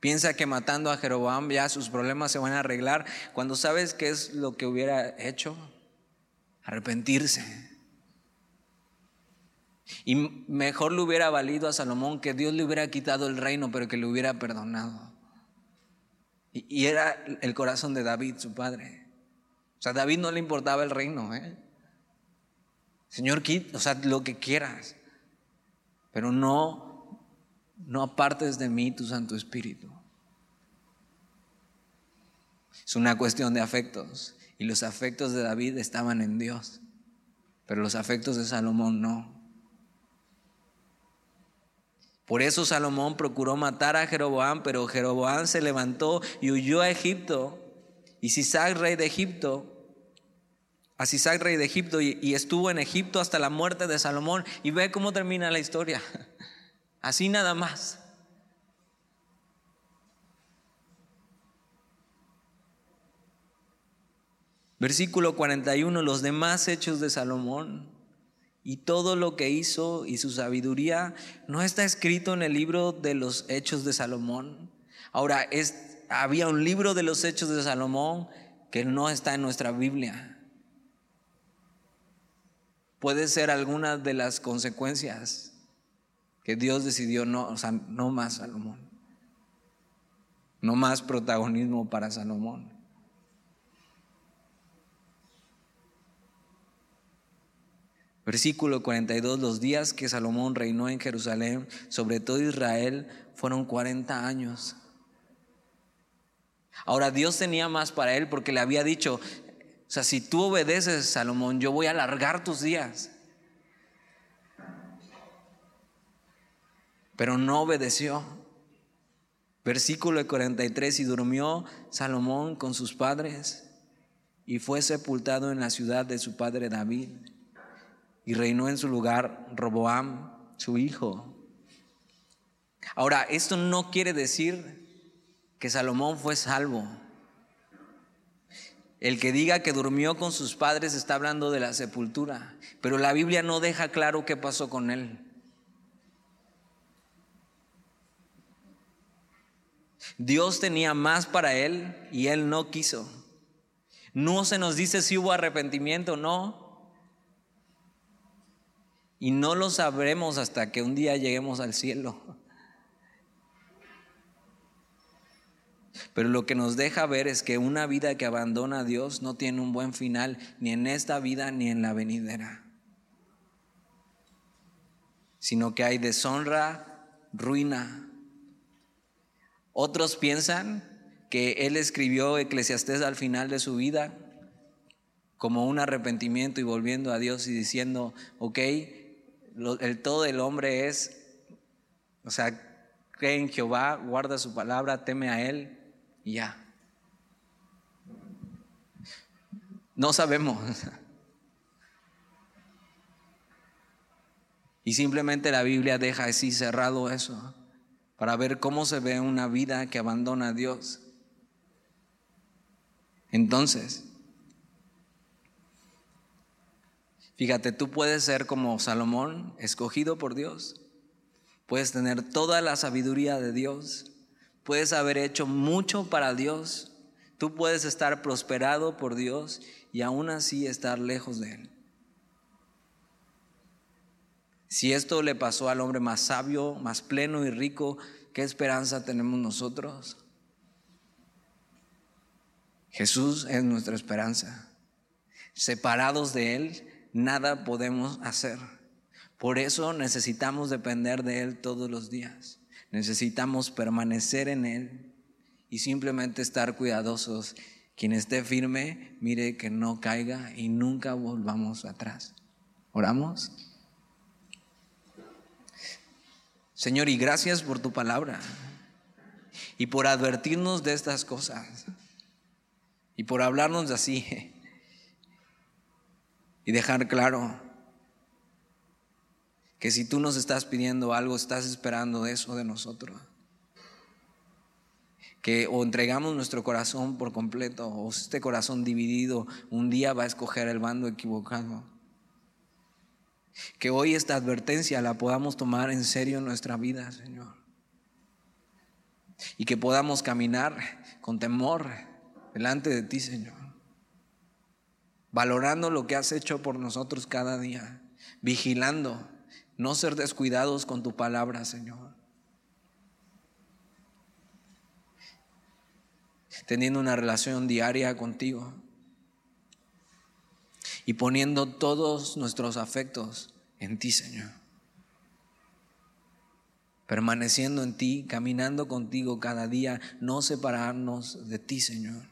Piensa que matando a Jeroboam ya sus problemas se van a arreglar, cuando sabes qué es lo que hubiera hecho: arrepentirse. Y mejor le hubiera valido a Salomón que Dios le hubiera quitado el reino, pero que le hubiera perdonado. Y, y era el corazón de David, su padre. O sea, a David no le importaba el reino, ¿eh? Señor, quita, o sea, lo que quieras, pero no, no apartes de mí tu Santo Espíritu. Es una cuestión de afectos, y los afectos de David estaban en Dios, pero los afectos de Salomón no. Por eso Salomón procuró matar a Jeroboam, pero Jeroboam se levantó y huyó a Egipto. Y Sisac, rey de Egipto, a Sisac, rey de Egipto, y, y estuvo en Egipto hasta la muerte de Salomón. Y ve cómo termina la historia. Así nada más. Versículo cuarenta y uno: los demás hechos de Salomón, y todo lo que hizo, y su sabiduría, no está escrito en el libro de los hechos de Salomón. Ahora, es, había un libro de los hechos de Salomón que no está en nuestra Biblia. Puede ser alguna de las consecuencias que Dios decidió, no, o sea, no más Salomón, no más protagonismo para Salomón. Versículo cuarenta y dos, los días que Salomón reinó en Jerusalén, sobre todo Israel, fueron cuarenta años. Ahora, Dios tenía más para él porque le había dicho, o sea, si tú obedeces, Salomón, yo voy a alargar tus días. Pero no obedeció. Versículo cuarenta y tres, y durmió Salomón con sus padres y fue sepultado en la ciudad de su padre David. Y reinó en su lugar Roboam, su hijo. Ahora, esto no quiere decir que Salomón fue salvo. El que diga que durmió con sus padres está hablando de la sepultura, pero la Biblia no deja claro qué pasó con él. Dios tenía más para él y él no quiso. No se nos dice si hubo arrepentimiento o no. Y no lo sabremos hasta que un día lleguemos al cielo. Pero lo que nos deja ver es que una vida que abandona a Dios no tiene un buen final, ni en esta vida ni en la venidera. Sino que hay deshonra, ruina. Otros piensan que él escribió Eclesiastés al final de su vida como un arrepentimiento y volviendo a Dios y diciendo, ok, el todo del hombre es, o sea, cree en Jehová, guarda su palabra, teme a él y ya. No sabemos. Y simplemente la Biblia deja así cerrado eso para ver cómo se ve una vida que abandona a Dios. Entonces, fíjate, tú puedes ser como Salomón, escogido por Dios. Puedes tener toda la sabiduría de Dios. Puedes haber hecho mucho para Dios. Tú puedes estar prosperado por Dios y aún así estar lejos de Él. Si esto le pasó al hombre más sabio, más pleno y rico, ¿qué esperanza tenemos nosotros? Jesús es nuestra esperanza. Separados de Él, nada podemos hacer. Por eso necesitamos depender de Él todos los días. Necesitamos permanecer en Él y simplemente estar cuidadosos. Quien esté firme, mire que no caiga y nunca volvamos atrás. ¿Oramos? Señor, y gracias por tu palabra y por advertirnos de estas cosas y por hablarnos de así y dejar claro que si tú nos estás pidiendo algo, estás esperando eso de nosotros. Que o entregamos nuestro corazón por completo, o este corazón dividido un día va a escoger el bando equivocado. Que hoy esta advertencia la podamos tomar en serio en nuestra vida, Señor. Y que podamos caminar con temor delante de ti, Señor. Valorando lo que has hecho por nosotros cada día, vigilando, no ser descuidados con tu palabra, Señor. Teniendo una relación diaria contigo y poniendo todos nuestros afectos en ti, Señor. Permaneciendo en ti, caminando contigo cada día, no separarnos de ti, Señor.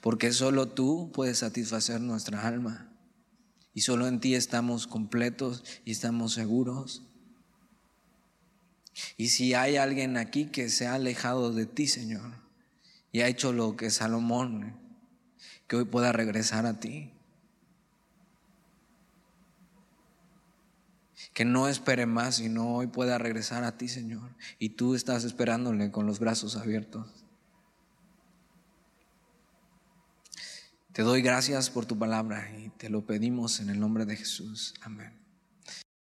Porque solo tú puedes satisfacer nuestra alma y solo en ti estamos completos y estamos seguros. Y si hay alguien aquí que se ha alejado de ti, Señor, y ha hecho lo que Salomón, que hoy pueda regresar a ti, que no espere más, sino hoy pueda regresar a ti, Señor, y tú estás esperándole con los brazos abiertos. Te doy gracias por tu palabra y te lo pedimos en el nombre de Jesús. Amén.